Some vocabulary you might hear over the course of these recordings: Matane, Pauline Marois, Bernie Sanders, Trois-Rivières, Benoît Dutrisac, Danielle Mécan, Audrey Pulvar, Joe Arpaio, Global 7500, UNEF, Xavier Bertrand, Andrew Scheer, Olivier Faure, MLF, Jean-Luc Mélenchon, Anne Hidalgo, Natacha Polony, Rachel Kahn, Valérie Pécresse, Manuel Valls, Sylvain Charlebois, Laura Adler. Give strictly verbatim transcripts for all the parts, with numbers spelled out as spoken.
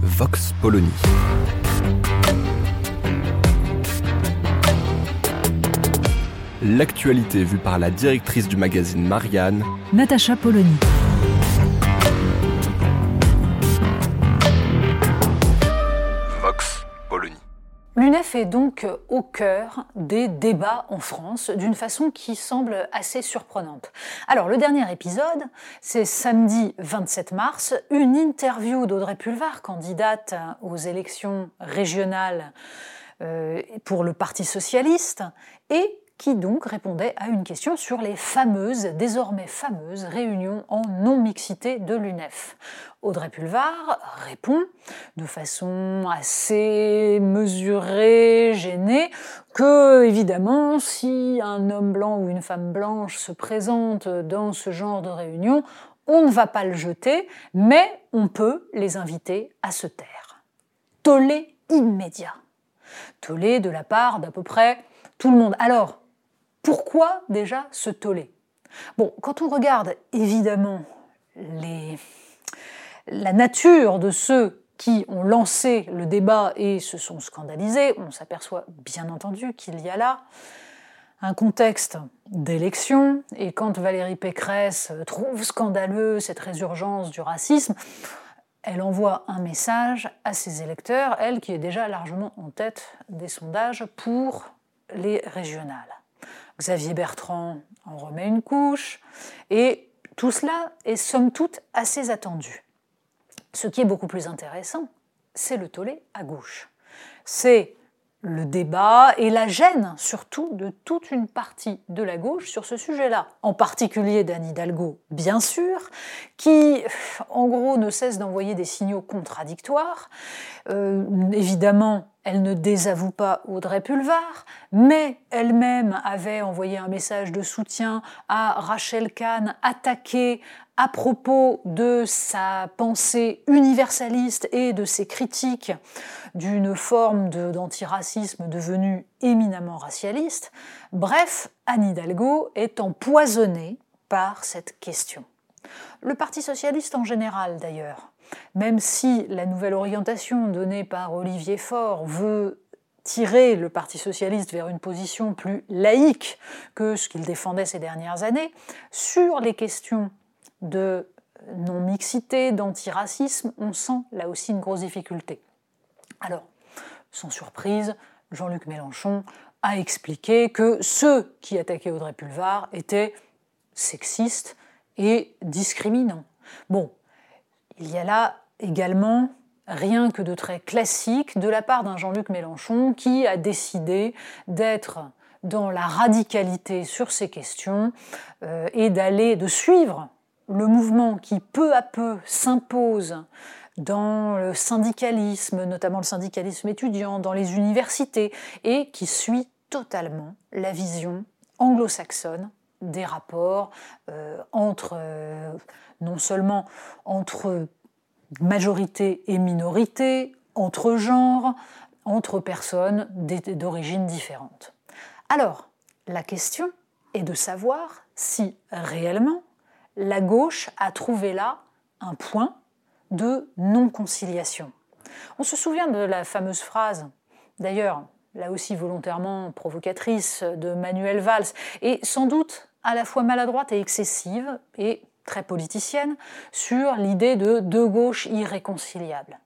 Vox Polony. L'actualité vue par la directrice du magazine Marianne, Natacha Polony. L'U N E F est donc au cœur des débats en France, d'une façon qui semble assez surprenante. Alors, le dernier épisode, c'est samedi vingt-sept mars, une interview d'Audrey Pulvar, candidate aux élections régionales euh, pour le Parti socialiste, et qui donc répondait à une question sur les fameuses, désormais fameuses, réunions en non-mixité de l'U N E F. Audrey Pulvar répond de façon assez mesurée, gênée, que, évidemment, si un homme blanc ou une femme blanche se présente dans ce genre de réunion, on ne va pas le jeter, mais on peut les inviter à se taire. Tollé immédiat. Tollé de la part d'à peu près tout le monde. Alors, pourquoi déjà se toller ? Bon, quand on regarde évidemment les... la nature de ceux qui ont lancé le débat et se sont scandalisés, on s'aperçoit bien entendu qu'il y a là un contexte d'élection, et quand Valérie Pécresse trouve scandaleux cette résurgence du racisme, elle envoie un message à ses électeurs, elle qui est déjà largement en tête des sondages pour les régionales. Xavier Bertrand en remet une couche, et tout cela est somme toute assez attendu. Ce qui est beaucoup plus intéressant, c'est le tollé à gauche. C'est le débat et la gêne, surtout, de toute une partie de la gauche sur ce sujet-là. En particulier d'Anne Hidalgo, bien sûr, qui, en gros, ne cesse d'envoyer des signaux contradictoires. Euh, évidemment, elle ne désavoue pas Audrey Pulvar, mais elle-même avait envoyé un message de soutien à Rachel Kahn, attaquée à propos de sa pensée universaliste et de ses critiques d'une forme de, d'antiracisme devenue éminemment racialiste. Bref, Anne Hidalgo est empoisonnée par cette question. Le Parti socialiste en général, d'ailleurs. Même si la nouvelle orientation donnée par Olivier Faure veut tirer le Parti socialiste vers une position plus laïque que ce qu'il défendait ces dernières années, sur les questions de non-mixité, d'antiracisme, on sent là aussi une grosse difficulté. Alors, sans surprise, Jean-Luc Mélenchon a expliqué que ceux qui attaquaient Audrey Pulvar étaient sexistes et discriminants. Bon. Il y a là également rien que de très classique de la part d'un Jean-Luc Mélenchon qui a décidé d'être dans la radicalité sur ces questions euh, et d'aller, de suivre le mouvement qui peu à peu s'impose dans le syndicalisme, notamment le syndicalisme étudiant, dans les universités, et qui suit totalement la vision anglo-saxonne des rapports euh, entre, euh, non seulement entre majorité et minorité, entre genres, entre personnes d'origines différentes. Alors, la question est de savoir si réellement la gauche a trouvé là un point de non-conciliation. On se souvient de la fameuse phrase, d'ailleurs, là aussi volontairement provocatrice, de Manuel Valls, et sans doute à la fois maladroite et excessive, et très politicienne, sur l'idée de deux gauches irréconciliables.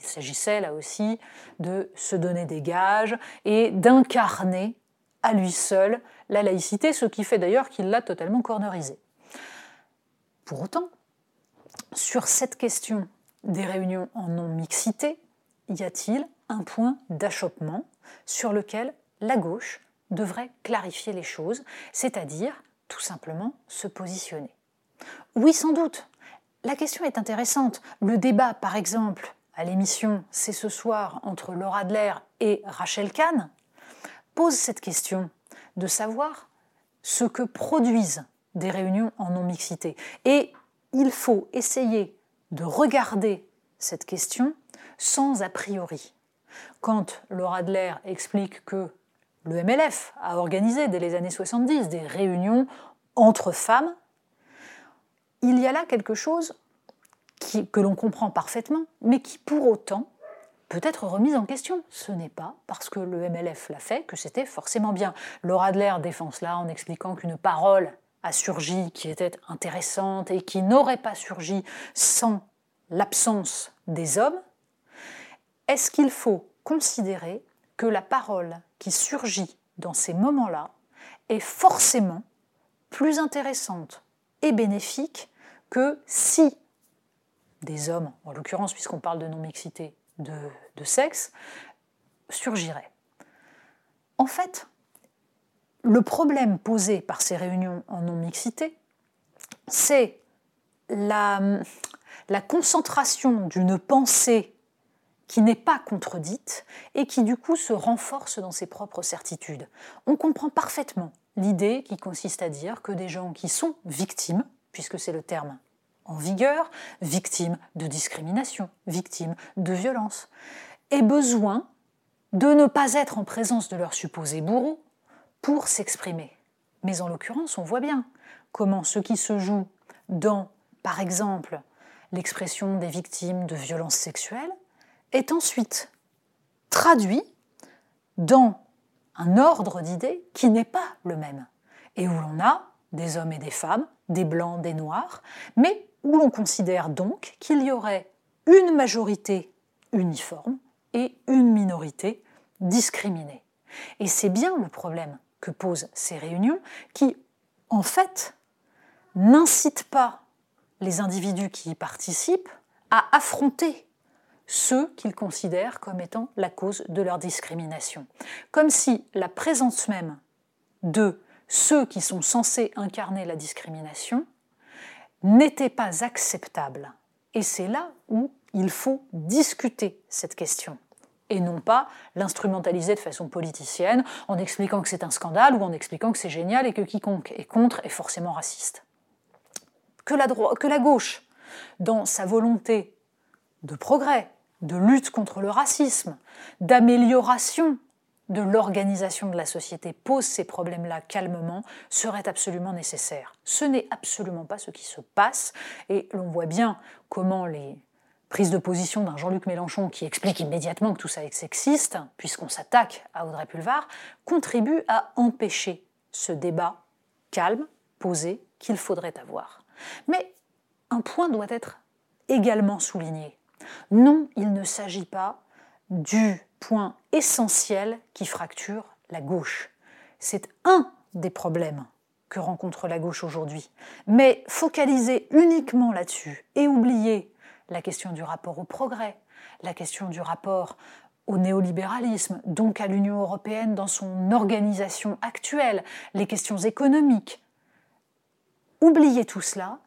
Il s'agissait là aussi de se donner des gages et d'incarner à lui seul la laïcité, ce qui fait d'ailleurs qu'il l'a totalement cornerisé. Pour autant, sur cette question des réunions en non-mixité, y a-t-il un point d'achoppement sur lequel la gauche devrait clarifier les choses, c'est-à-dire tout simplement se positionner ? Oui, sans doute, la question est intéressante. Le débat, par exemple, à l'émission « C'est ce soir » entre Laura Adler et Rachel Kahn, pose cette question de savoir ce que produisent des réunions en non-mixité. Et il faut essayer de regarder cette question sans a priori. Quand Laura Adler explique que le M L F a organisé dès les années soixante-dix des réunions entre femmes, il y a là quelque chose qui, que l'on comprend parfaitement, mais qui pour autant peut être remise en question. Ce n'est pas parce que le M L F l'a fait que c'était forcément bien. Laura Adler défend cela en expliquant qu'une parole a surgi qui était intéressante et qui n'aurait pas surgi sans l'absence des hommes. Est-ce qu'il faut considérer que la parole qui surgit dans ces moments-là est forcément plus intéressante et bénéfique que si des hommes, en l'occurrence puisqu'on parle de non-mixité de, de sexe, surgiraient? En fait, le problème posé par ces réunions en non-mixité, c'est la, la concentration d'une pensée qui n'est pas contredite et qui du coup se renforce dans ses propres certitudes. On comprend parfaitement l'idée qui consiste à dire que des gens qui sont victimes, puisque c'est le terme en vigueur, victimes de discrimination, victimes de violence, aient besoin de ne pas être en présence de leur supposé bourreau pour s'exprimer. Mais en l'occurrence, on voit bien comment ce qui se joue dans, par exemple, l'expression des victimes de violences sexuelles est ensuite traduit dans un ordre d'idées qui n'est pas le même, et où l'on a des hommes et des femmes, des blancs, des noirs, mais où l'on considère donc qu'il y aurait une majorité uniforme et une minorité discriminée. Et c'est bien le problème que posent ces réunions qui, en fait, n'incitent pas les individus qui y participent à affronter ceux qu'ils considèrent comme étant la cause de leur discrimination. Comme si la présence même de ceux qui sont censés incarner la discrimination n'était pas acceptable. Et c'est là où il faut discuter cette question, et non pas l'instrumentaliser de façon politicienne en expliquant que c'est un scandale ou en expliquant que c'est génial et que quiconque est contre est forcément raciste. Que la dro- que la gauche, dans sa volonté de progrès, de lutte contre le racisme, d'amélioration de l'organisation de la société, pose ces problèmes-là calmement, serait absolument nécessaire. Ce n'est absolument pas ce qui se passe, et l'on voit bien comment les prises de position d'un Jean-Luc Mélenchon, qui explique immédiatement que tout ça est sexiste, puisqu'on s'attaque à Audrey Pulvar, contribuent à empêcher ce débat calme, posé, qu'il faudrait avoir. Mais un point doit être également souligné. Non, il ne s'agit pas du point essentiel qui fracture la gauche. C'est un des problèmes que rencontre la gauche aujourd'hui. Mais focaliser uniquement là-dessus et oublier la question du rapport au progrès, la question du rapport au néolibéralisme, donc à l'Union européenne dans son organisation actuelle, les questions économiques, oublier tout cela,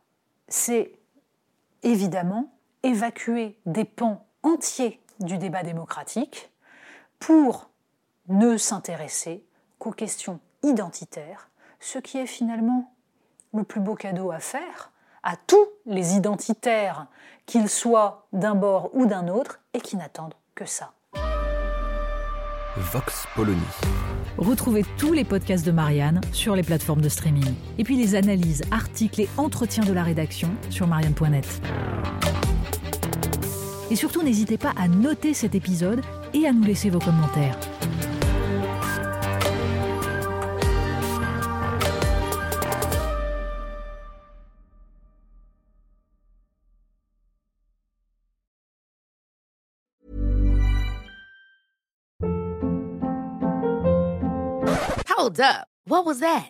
c'est évidemment évacuer des pans entiers du débat démocratique pour ne s'intéresser qu'aux questions identitaires, ce qui est finalement le plus beau cadeau à faire à tous les identitaires, qu'ils soient d'un bord ou d'un autre, et qui n'attendent que ça. Vox Polony. Retrouvez tous les podcasts de Marianne sur les plateformes de streaming. Et puis les analyses, articles et entretiens de la rédaction sur marianne point net. Et surtout, n'hésitez pas à noter cet épisode et à nous laisser vos commentaires. Hold up. What was that?